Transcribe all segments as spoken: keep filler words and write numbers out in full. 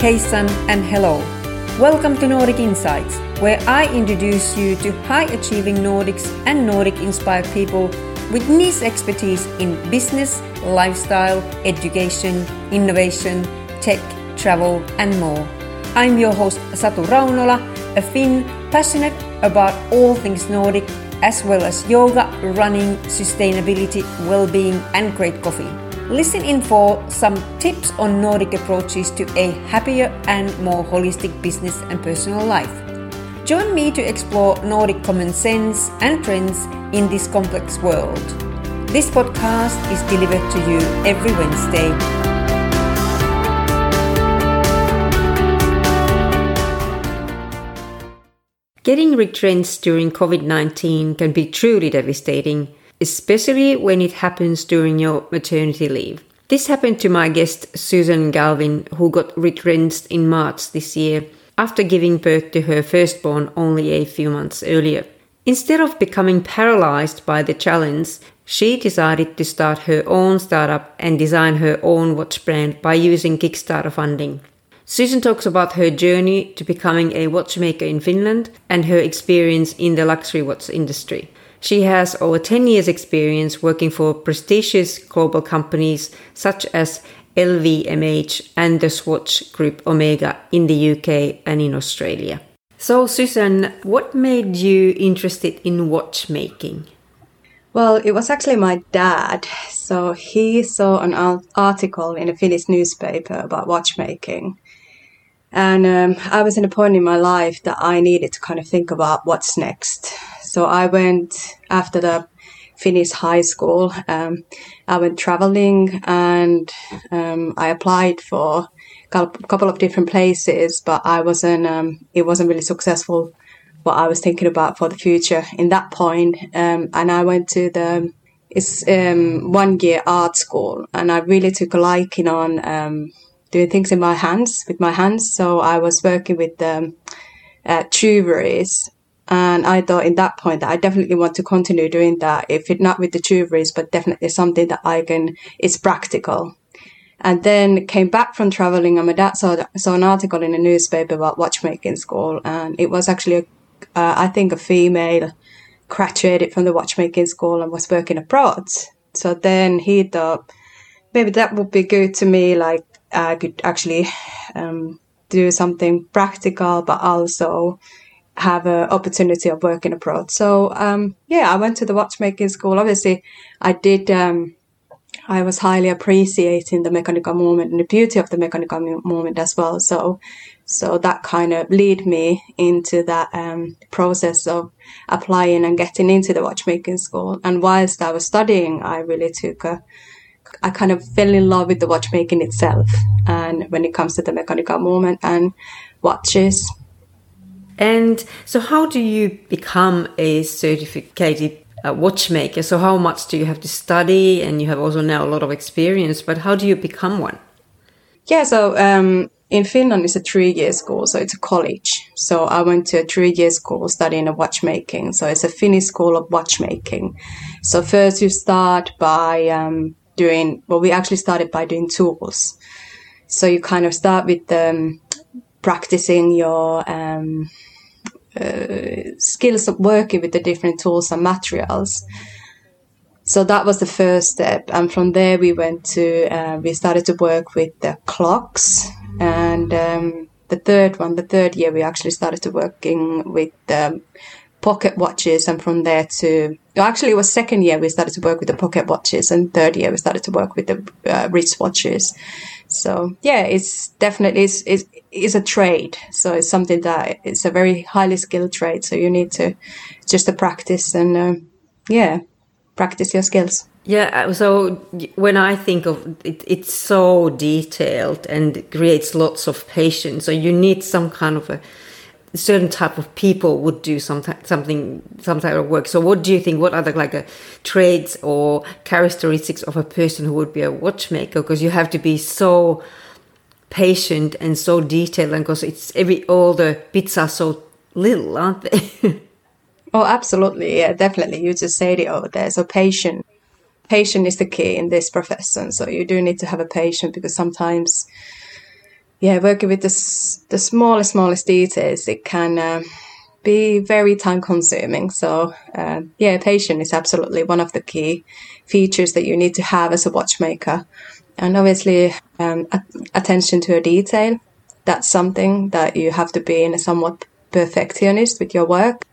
Hey Sun and hello! Welcome to Nordic Insights, where I introduce you to high-achieving Nordics and Nordic-inspired people with niche expertise in business, lifestyle, education, innovation, tech, travel and more. I'm your host Satu Raunola, a Finn passionate about all things Nordic, as well as yoga, running, sustainability, well-being and great coffee. Listen in for some tips on Nordic approaches to a happier and more holistic business and personal life. Join me to explore Nordic common sense and trends in this complex world. This podcast is delivered to you every Wednesday. Getting retrenched during covid nineteen can be truly devastating, especially when it happens during your maternity leave. This happened to my guest Susan Galvin, who got retrenched in March this year after giving birth to her firstborn only a few months earlier. Instead of becoming paralyzed by the challenge, she decided to start her own startup and design her own watch brand by using Kickstarter funding. Susan talks about her journey to becoming a watchmaker in Finland and her experience in the luxury watch industry. She has over ten years experience working for prestigious global companies such as L V M H and the Swatch Group Omega in the U K and in Australia. So Susan, what made you interested in watchmaking? Well, it was actually my dad. So he saw an article in a Finnish newspaper about watchmaking. And um, I was in a point in my life that I needed to kind of think about what's next. So I went after the Finnish high school. Um, I went traveling and um, I applied for a couple of different places, but I wasn't. Um, it wasn't really successful what I was thinking about for the future in that point. Um, and I went to the it's um, one year art school, and I really took a liking on. Um, doing things in my hands, with my hands. So I was working with um, uh, jewelries, and I thought in that point that I definitely want to continue doing that, if it not with the jewelries, but definitely something that I can, it's practical. And then came back from traveling, and my dad saw, saw an article in a newspaper about watchmaking school, and it was actually, a, uh, I think, a female graduated from the watchmaking school and was working abroad. So then he thought, maybe that would be good to me, like, I could actually um, do something practical, but also have an opportunity of working abroad. So, um, yeah, I went to the watchmaking school. Obviously, I did, um, I was highly appreciating the mechanical movement and the beauty of the mechanical movement as well. So, so that kind of led me into that um, process of applying and getting into the watchmaking school. And whilst I was studying, I really took a I kind of fell in love with the watchmaking itself, and when it comes to the mechanical movement and watches. And so how do you become a certificated uh, watchmaker? So how much do you have to study? And you have also now a lot of experience, but how do you become one? Yeah, so um, in Finland it's a three-year school, so it's a college. So I went to a three-year school studying watchmaking. So it's a Finnish school of watchmaking. So first you start by... Um, doing well we actually started by doing tools, so you kind of start with um, practicing your um, uh, skills of working with the different tools and materials. So that was the first step, and from there we went to uh, we started to work with the clocks, and um, the third one the third year we actually started to working with um, pocket watches, and from there to actually it was second year we started to work with the pocket watches, and third year we started to work with the uh, wrist watches. So yeah, it's definitely it's, it's, it's a trade, so it's something that it's a very highly skilled trade, so you need to just to practice and uh, yeah practice your skills. Yeah, so when I think of it, it's so detailed and it creates lots of patience, so you need some kind of a certain type of people would do some t- something, some type of work. So what do you think, what are the like a, traits or characteristics of a person who would be a watchmaker? Because you have to be so patient and so detailed, and because it's every, all the bits are so little, aren't they? Oh, absolutely. Yeah, definitely. You just said it over there. So patient, patient is the key in this profession. So you do need to have a patient, because sometimes yeah, working with the the smallest, smallest details, it can um, be very time consuming. So uh, yeah, patience is absolutely one of the key features that you need to have as a watchmaker. And obviously um, a- attention to a detail, that's something that you have to be in a somewhat perfectionist with your work.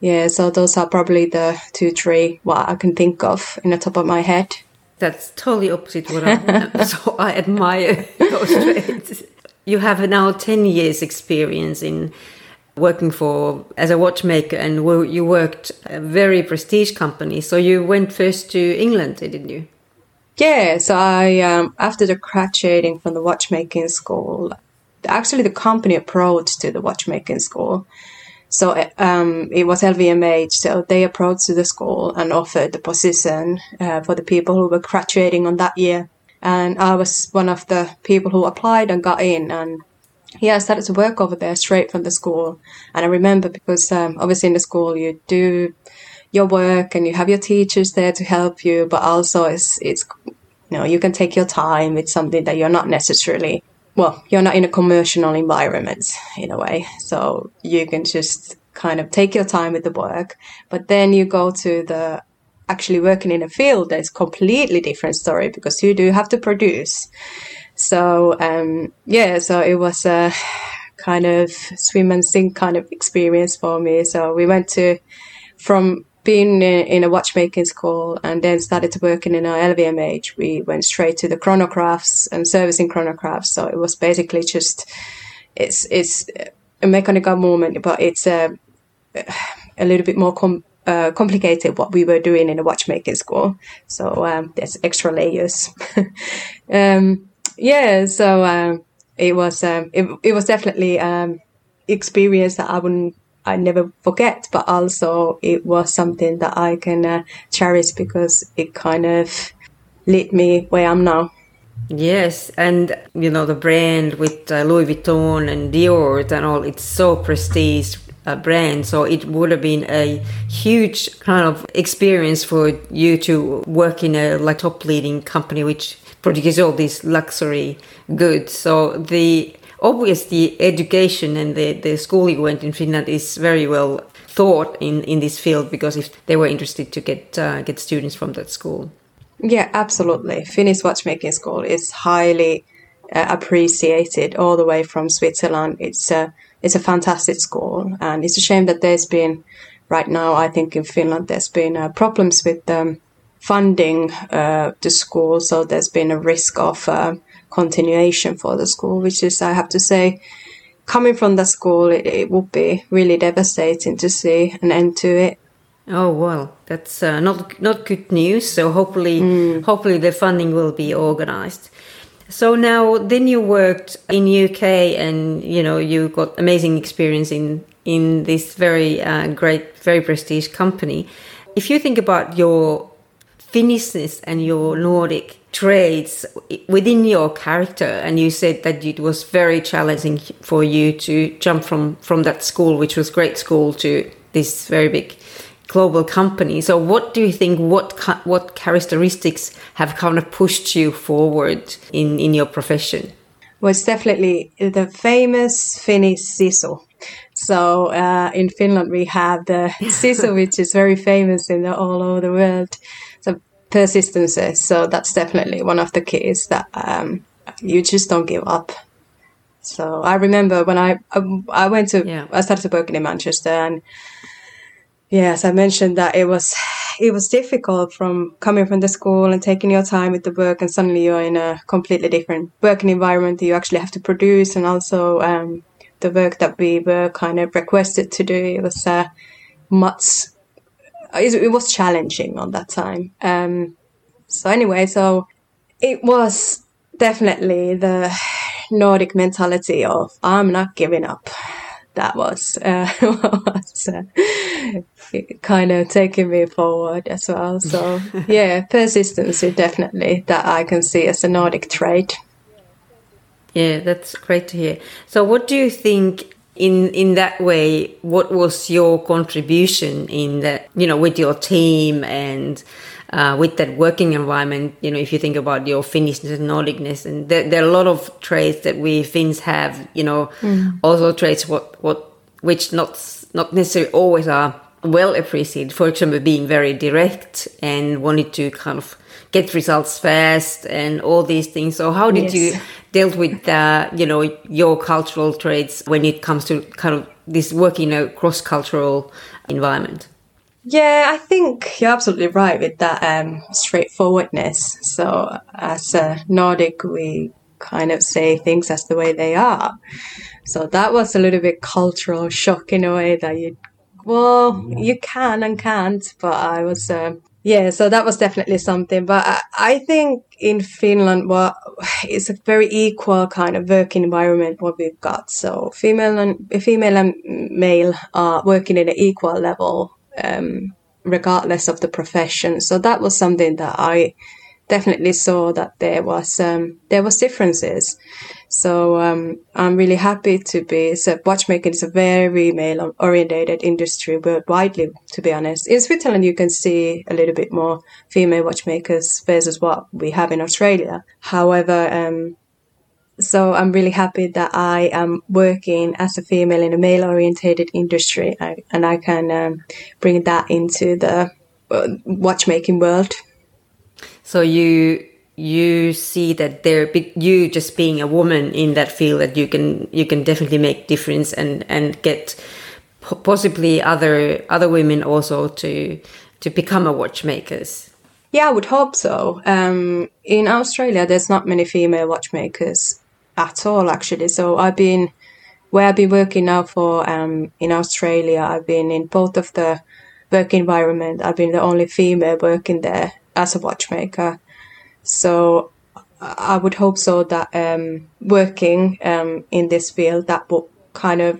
Yeah, so those are probably the two, three what I can think of in the top of my head. That's totally opposite what I am. So I admire those traits. You have now ten years experience in working for as a watchmaker, and you worked a very prestige company. So you went first to England, didn't you? Yeah, so I um, after the graduating from the watchmaking school, actually the company approached to the watchmaking school. So um, it was L V M H, so they approached to the school and offered the position uh, for the people who were graduating on that year. And I was one of the people who applied and got in. And yeah, I started to work over there straight from the school. And I remember because um, obviously in the school you do your work and you have your teachers there to help you, but also it's, it's you know, you can take your time. It's something that you're not necessarily... Well, you're not in a commercial environment in a way, so you can just kind of take your time with the work. But then you go to the actually working in a field that's completely different story, because you do have to produce. So, um, yeah, so it was a kind of swim and sink kind of experience for me. So we went to from being in a watchmaking school and then started to working in our L V M H, we went straight to the chronographs and servicing chronographs. So it was basically just, it's it's a mechanical movement, but it's a, a little bit more com, uh, complicated what we were doing in a watchmaking school. So um, there's extra layers. um, yeah, so um, it was um, it, it was definitely um, experience that I wouldn't, I never forget, but also it was something that I can uh, cherish, because it kind of led me where I am now. Yes, and you know the brand with uh, Louis Vuitton and Dior and all, it's so prestige uh, brand, so it would have been a huge kind of experience for you to work in a like top leading company which produces all these luxury goods. So the obviously, the education and the, the school you went in Finland is very well thought in, in this field, because if they were interested to get uh, get students from that school. Yeah, absolutely. Finnish watchmaking school is highly uh, appreciated all the way from Switzerland. It's a, it's a fantastic school, and it's a shame that there's been, right now I think in Finland there's been uh, problems with um, funding uh, the school, so there's been a risk of... Uh, continuation for the school, which is, I have to say, coming from the school, it, it would be really devastating to see an end to it. Oh well, that's uh, not not good news. So hopefully, mm. hopefully the funding will be organised. So now, then you worked in U K, and you know you got amazing experience in in this very uh, great, very prestige company. If you think about your Finnishness and your Nordic traits within your character, and you said that it was very challenging for you to jump from, from that school, which was great school, to this very big global company. So what do you think, what what characteristics have kind of pushed you forward in, in your profession? Well, it's definitely the famous Finnish sisu. So uh, in Finland we have the sisu, which is very famous in the, all over the world. So persistences. So that's definitely one of the keys, that um, you just don't give up. So I remember when I I, I went to yeah. I started working in Manchester, and yes, I mentioned that it was it was difficult from coming from the school and taking your time with the work, and suddenly you're in a completely different working environment. You actually have to produce, and also um, the work that we were kind of requested to do, it was uh, much. It was challenging on that time. Um, so anyway, so it was definitely the Nordic mentality of I'm not giving up. That was, uh, was uh, kind of taking me forward as well. So yeah, persistence is definitely that I can see as a Nordic trait. Yeah, that's great to hear. So what do you think... In in that way, what was your contribution in that, you know, with your team and uh, with that working environment, you know, if you think about your Finnishness and Nordicness, and there, there are a lot of traits that we Finns have, you know, mm. also traits what what which not not necessarily always are well appreciated. For example, being very direct and wanting to kind of get results fast and all these things. So how did yes. you deal with, uh, you know, your cultural traits when it comes to kind of this working in a cross-cultural environment? Yeah, I think you're absolutely right with that um, straightforwardness. So as a Nordic, we kind of say things as the way they are. So that was a little bit cultural shock in a way that you, well, you can and can't, but I was... Um, Yeah, so that was definitely something. But I, I think in Finland, well, it's a very equal kind of work environment what we've got. So female and female and male are working at an equal level, um, regardless of the profession. So that was something that I definitely saw, that there was um, there was differences. So um, I'm really happy to be. So watchmaking is a very male-oriented industry worldwide, to be honest. In Switzerland, you can see a little bit more female watchmakers versus what we have in Australia. However, um, so I'm really happy that I am working as a female in a male-oriented industry, I, and I can um, bring that into the watchmaking world. So you you see that there, you just being a woman in that field, that you can you can definitely make difference and, and get possibly other other women also to to become a watchmakers. Yeah, I would hope so. Um, in Australia, there's not many female watchmakers at all, actually. So I've been where I've been working now for um, in Australia. I've been in both of the work environment. I've been the only female working there as a watchmaker. So I would hope so that um, working um, in this field, that would kind of,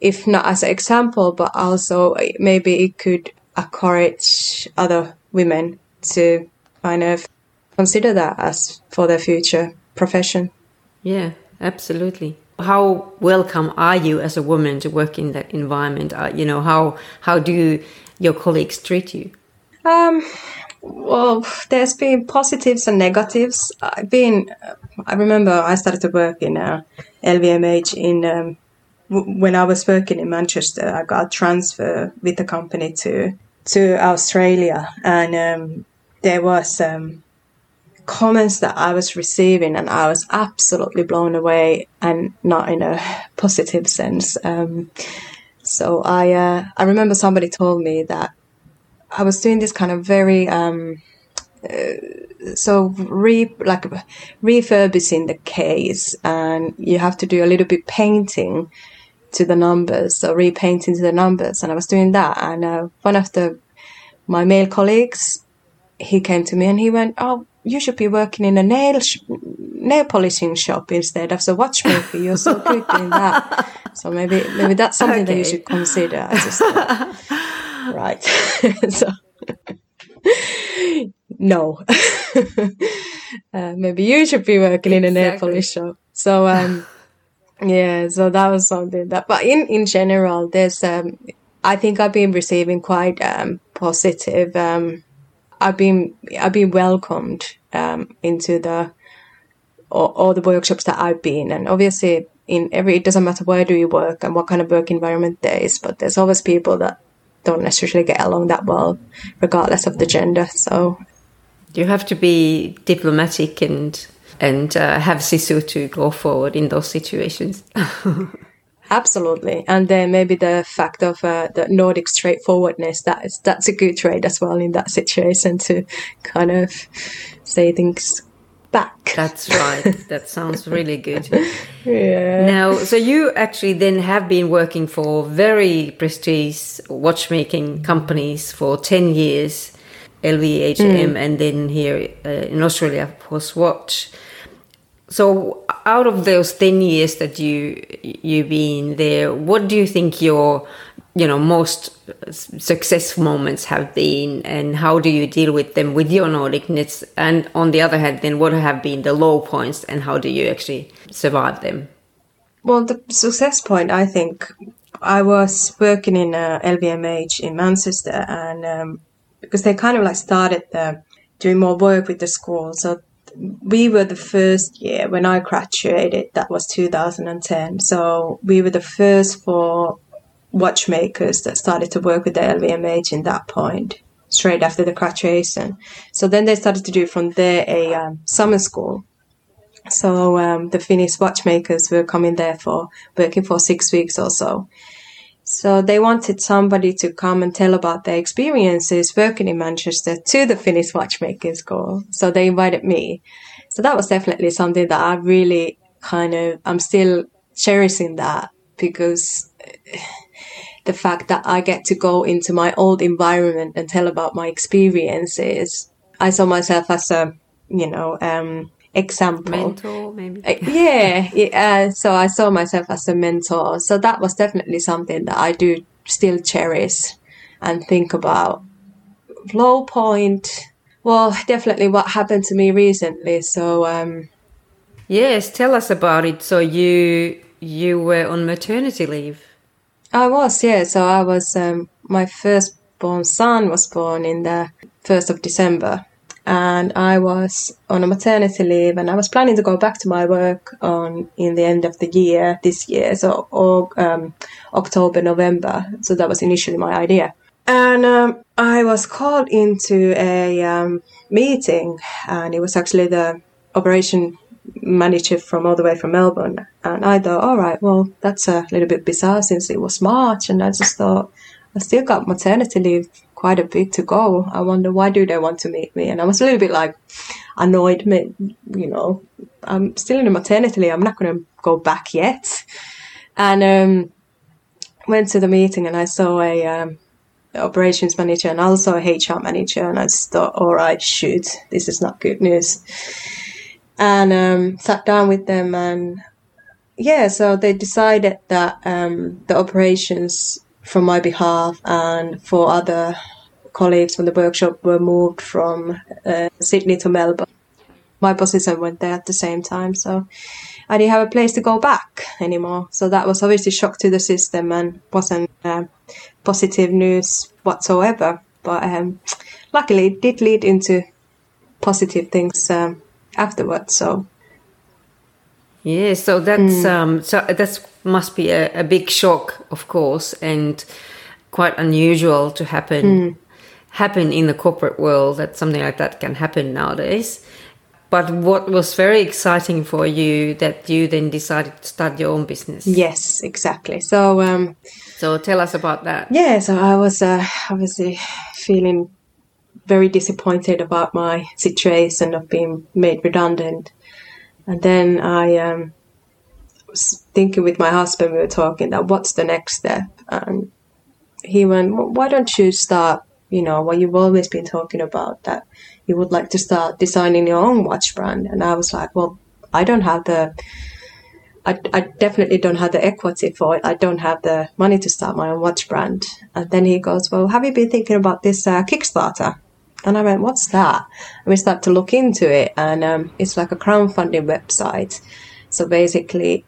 if not as an example, but also maybe it could encourage other women to kind of consider that as for their future profession. Yeah, absolutely. How welcome are you as a woman to work in that environment? Uh, you know, how how do you, your colleagues treat you? Um. Well, there's been positives and negatives. I've been, I remember I started to work in uh, L V M H in, um, w- when I was working in Manchester. I got transferred with the company to, to Australia, and um, there was um, comments that I was receiving, and I was absolutely blown away, and not in a positive sense. Um, so I, uh, I remember somebody told me that I was doing this kind of very, um, uh, so re like refurbishing the case, and you have to do a little bit painting to the numbers, so repainting to the numbers. And I was doing that, and uh, one of the my male colleagues, he came to me and he went, "Oh, you should be working in a nail sh- nail polishing shop instead of a watchmaker. You're so good in that. So maybe maybe that's something okay. that you should consider." I just thought, right. So, no. uh, maybe you should be working exactly. in an nail polish shop. So, um, yeah, so that was something that, but in, in general, there's, um, I think I've been receiving quite, um, positive, um, I've been, I've been welcomed, um, into the, all, all the workshops that I've been. And obviously in every, it doesn't matter where do you work and what kind of work environment there is, but there's always people that don't necessarily get along that well, regardless of the gender. So you have to be diplomatic and and uh, have sisu to go forward in those situations. Absolutely. And then maybe the fact of uh, the Nordic straightforwardness, that is, that's a good trait as well in that situation, to kind of say things back. That's right. That sounds really good. Yeah. Now, so you actually then have been working for very prestigious watchmaking companies for ten years, L V M H, mm. and then here uh, in Australia for Swatch. So out of those ten years that you you've been there, what do you think your you know most successful moments have been, and how do you deal with them with your Nordicness? And on the other hand, then what have been the low points, and how do you actually survive them? Well, the success point, I think, I was working in uh, L V M H in Manchester, and um, because they kind of like started the, doing more work with the school. So we were the first year when I graduated, that was two thousand ten. So we were the first four watchmakers that started to work with the L V M H in that point, straight after the graduation. So then they started to do from there a um, summer school. So um, the Finnish watchmakers were coming there for working for six weeks or so. So they wanted somebody to come and tell about their experiences working in Manchester to the Finnish watchmaking school. So they invited me. So that was definitely something that I really kind of, I'm still cherishing that, because the fact that I get to go into my old environment and tell about my experiences. I saw myself as a, you know, um, example. Mentor, maybe. yeah, yeah. So I saw myself as a mentor. So that was definitely something that I do still cherish and think about. Low point. Well, definitely what happened to me recently. So, um, yes, tell us about it. So you you were on maternity leave. I was, yeah. So I was. Um, my firstborn son was born in the first of December. And I was on a maternity leave, and I was planning to go back to my work on in the end of the year, this year, so or, um, October, November. So that was initially my idea. And um, I was called into a um, meeting, and it was actually the operation manager from all the way from Melbourne. And I thought, all right, well, that's a little bit bizarre since it was March. And I just thought, I still got maternity leave quite a bit to go. I wonder why do they want to meet me? And I was a little bit like annoyed, you know, I'm still in the maternity leave. I'm not going to go back yet. And um, went to the meeting and I saw a um, operations manager and also a H R manager. And I just thought, all right, shoot, this is not good news. And um, sat down with them and yeah, so they decided that um, the operations from my behalf and for other colleagues from the workshop were moved from uh, Sydney to Melbourne. My position went there at the same time, so I didn't have a place to go back anymore. So that was obviously a shock to the system and wasn't uh, positive news whatsoever. But um, luckily it did lead into positive things um, afterwards. So yeah, so that's mm. um, so that's must be a, a big shock, of course, and quite unusual to happen mm. happen in the corporate world, that something like that can happen nowadays. But what was very exciting for you that you then decided to start your own business? Yes, exactly. So, um, so tell us about that. Yeah, so I was uh, obviously feeling very disappointed about my situation of being made redundant. And then I um, was thinking with my husband, we were talking that what's the next step? And he went, well, why don't you start, you know, what you've always been talking about, that you would like to start designing your own watch brand. And I was like, well, I don't have the, I, I definitely don't have the equity for it. I don't have the money to start my own watch brand. And then he goes, well, have you been thinking about this uh, Kickstarter? And I went, what's that? And we started to look into it, and um, it's like a crowdfunding website. So basically,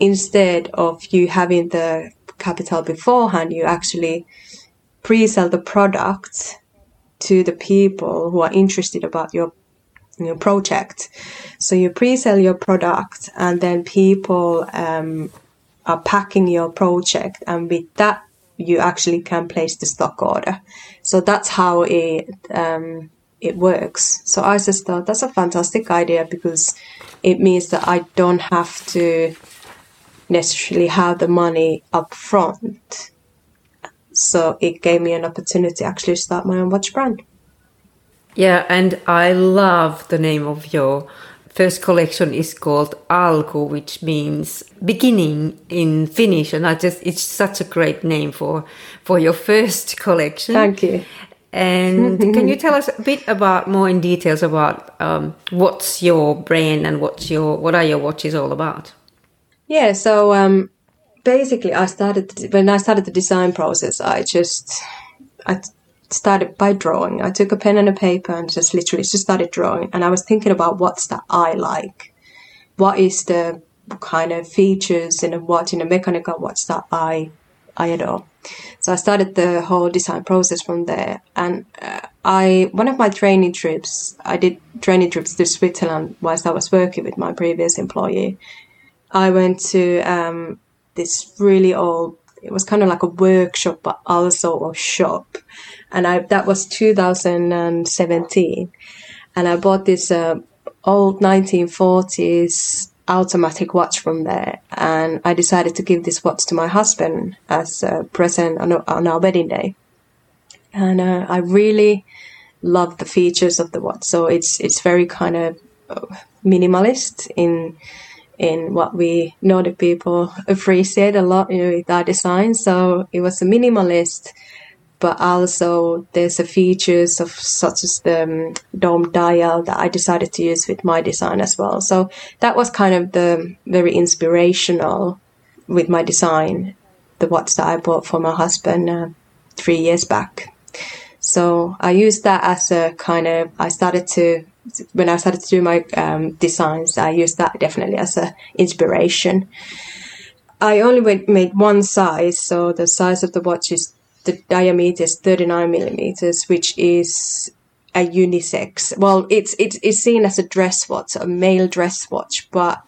instead of you having the capital beforehand, you actually pre-sell the product to the people who are interested about your, your project. So you pre-sell your product, and then people um, are packing your project, and with that, you actually can place the stock order. So that's how it um, it works. So I just thought that's a fantastic idea, because it means that I don't have to necessarily have the money up front. So it gave me an opportunity to actually start my own watch brand. Yeah, and I love the name of your first collection is called Alku, which means beginning in Finnish. And I just, it's such a great name for, for your first collection. Thank you. And can you tell us a bit about more in details about um, what's your brand and what's your, what are your watches all about? Yeah, so um, basically I started, when I started the design process, I just, I started by drawing. I took a pen and a paper and just literally just started drawing. And I was thinking about what's that I like. What is the kind of features in a watch, in a mechanical watch that I I adore. So I started the whole design process from there. And uh, I one of my training trips, I did training trips to Switzerland whilst I was working with my previous employee. I went to um, this really old, it was kind of like a workshop, but also a shop. And I that was two thousand seventeen. And I bought this uh, old nineteen forties automatic watch from there, and I decided to give this watch to my husband as a present on, on our wedding day. And uh, I really love the features of the watch. So it's it's very kind of minimalist in in what we Nordic people appreciate a lot, you know, with our design. So it was a minimalist, but also there's a features of such as the um, dome dial that I decided to use with my design as well. So that was kind of the very inspirational with my design, the watch that I bought for my husband uh, three years back. So I used that as a kind of, I started to, when I started to do my um, designs, I used that definitely as an inspiration. I only made one size, so the size of the watch is the diameter is thirty-nine millimeters, which is a unisex. Well, it's, it's it's seen as a dress watch, a male dress watch. But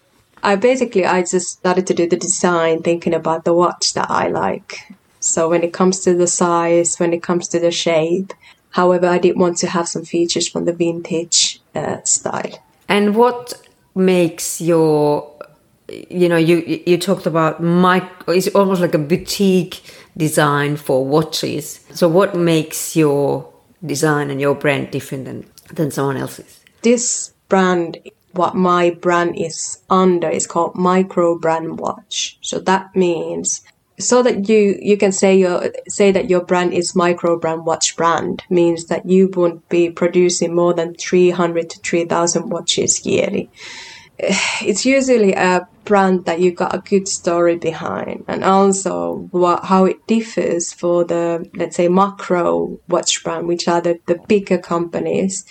I basically, I just started to do the design thinking about the watch that I like. So when it comes to the size, when it comes to the shape, however, I did want to have some features from the vintage uh, style. And what makes your, you know, you you talked about micro, it's almost like a boutique design for watches. So what makes your design and your brand different than, than someone else's? This brand, what my brand is under, is called micro brand watch. So that means, so that you, you can say your say that your brand is micro brand watch brand, means that you won't be producing more than three hundred to three thousand watches yearly. It's usually a brand that you got a good story behind, and also what, how it differs for the, let's say, macro watch brand, which are the, the bigger companies.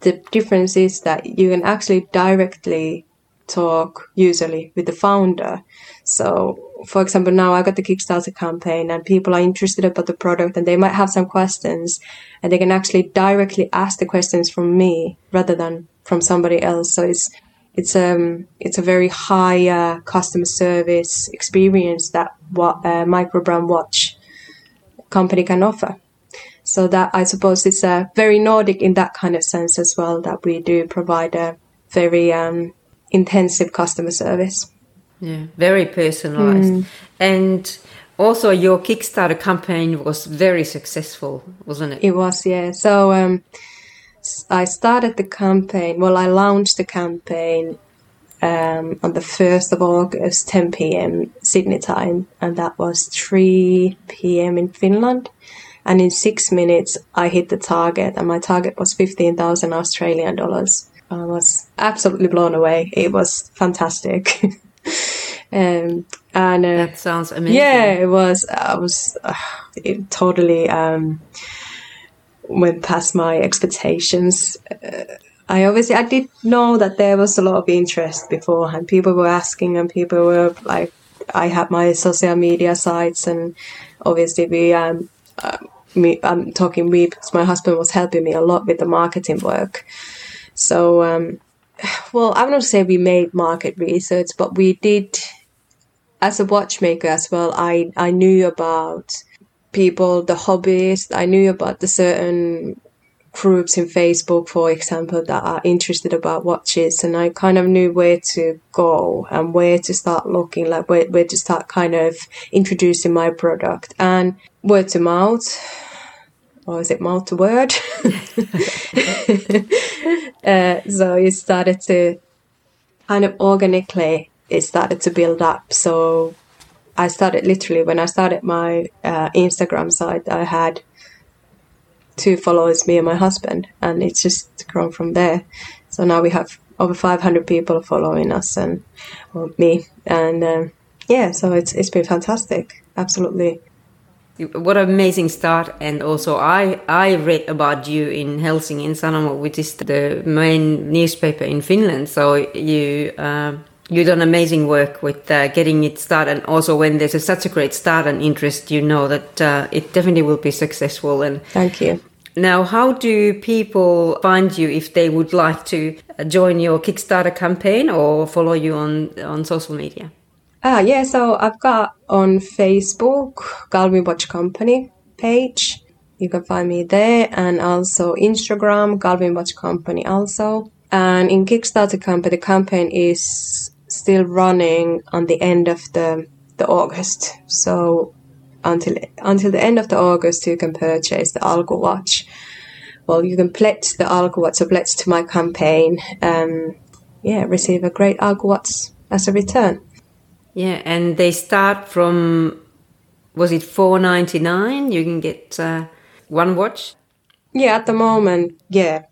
The difference is that you can actually directly talk usually with the founder. So for example, now I got the Kickstarter campaign and people are interested about the product and they might have some questions, and they can actually directly ask the questions from me rather than from somebody else. So it's It's um it's a very high uh, customer service experience that what a micro brand watch company can offer. So that, I suppose, is a uh, very Nordic in that kind of sense as well, that we do provide a very um intensive customer service. Yeah, very personalized. Mm. And also your Kickstarter campaign was very successful, wasn't it? It was, yeah. So um I started the campaign, well, I launched the campaign um, on the first of August, ten p.m. Sydney time, and that was three p.m. in Finland. And in six minutes, I hit the target, and my target was fifteen thousand Australian dollars. I was absolutely blown away. It was fantastic. um, and uh, that sounds amazing. Yeah, it was. I was uh, it totally... Um, went past my expectations. Uh, I obviously, I did know that there was a lot of interest beforehand. People were asking and people were like, I had my social media sites, and obviously we, um, uh, me, I'm talking we, because my husband was helping me a lot with the marketing work. So, um, well, I wouldn't say we made market research, but we did, as a watchmaker as well, I, I knew about people, the hobbies. I knew about the certain groups in Facebook, for example, that are interested about watches, and I kind of knew where to go and where to start looking, like where, where to start kind of introducing my product. And word to mouth, or is it mouth to word? uh, so it started to kind of organically, it started to build up. So I started literally when I started my uh, Instagram site, I had two followers, me and my husband, and it's just grown from there. So now we have over five hundred people following us and or me, and um, yeah, so it's it's been fantastic, absolutely. What an amazing start. And also I, I read about you in Helsingin Sanomat, which is the main newspaper in Finland. So you... Uh... you've done amazing work with uh, getting it started. And also when there's a, such a great start and interest, you know that uh, it definitely will be successful. And thank you. Now, how do people find you if they would like to join your Kickstarter campaign or follow you on, on social media? Ah, yeah, so I've got on Facebook, Galvin Watch Company page. You can find me there, and also Instagram, Galvin Watch Company also. And in Kickstarter campaign, the campaign is still running on the end of the, the August. So until until the end of the August, you can purchase the Alku watch. Well, you can pledge the Alku watch, so pledge to my campaign. Um, yeah, receive a great Alku watch as a return. Yeah, and they start from, was it four ninety-nine? You can get uh, one watch? Yeah, at the moment, yeah.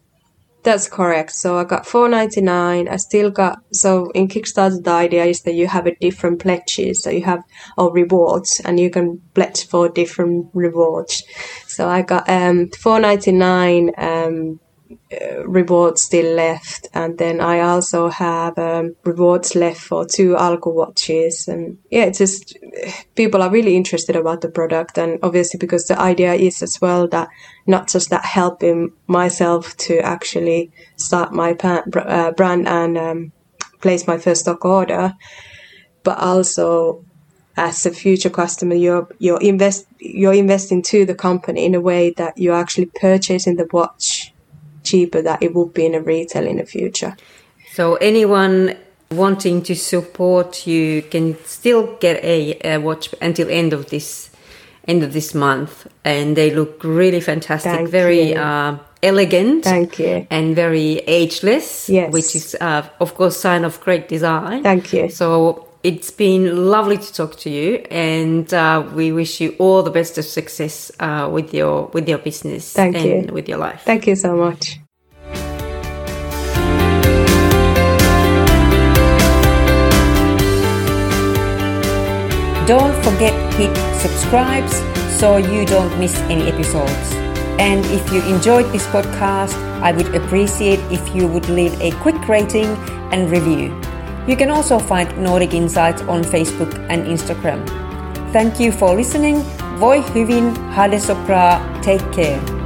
That's correct. So I got four ninety-nine. I still got, so in Kickstarter, the idea is that you have a different pledges. So you have or rewards, and you can pledge for different rewards. So I got um four ninety-nine um uh, rewards still left, and then I also have um, rewards left for two Alku watches. And yeah, it's just people are really interested about the product, and obviously because the idea is as well that not just that helping myself to actually start my pa- uh, brand and um, place my first stock order, but also as a future customer, you're you're invest you're investing to the company in a way that you're actually purchasing the watch cheaper than it would be in a retail in the future. So anyone wanting to support you can still get a, a watch until end of this end of this month, and they look really fantastic. Thank very you. Uh, elegant. Thank you. And very ageless. Yes. Which is uh, of course sign of great design. Thank you. So it's been lovely to talk to you, and uh, we wish you all the best of success uh, with your with your business. Thank and you. With your life. Thank you so much. Don't forget to hit subscribe so you don't miss any episodes. And if you enjoyed this podcast, I would appreciate if you would leave a quick rating and review. You can also find Nordic Insights on Facebook and Instagram. Thank you for listening. Voi hyvin, hade så bra, take care.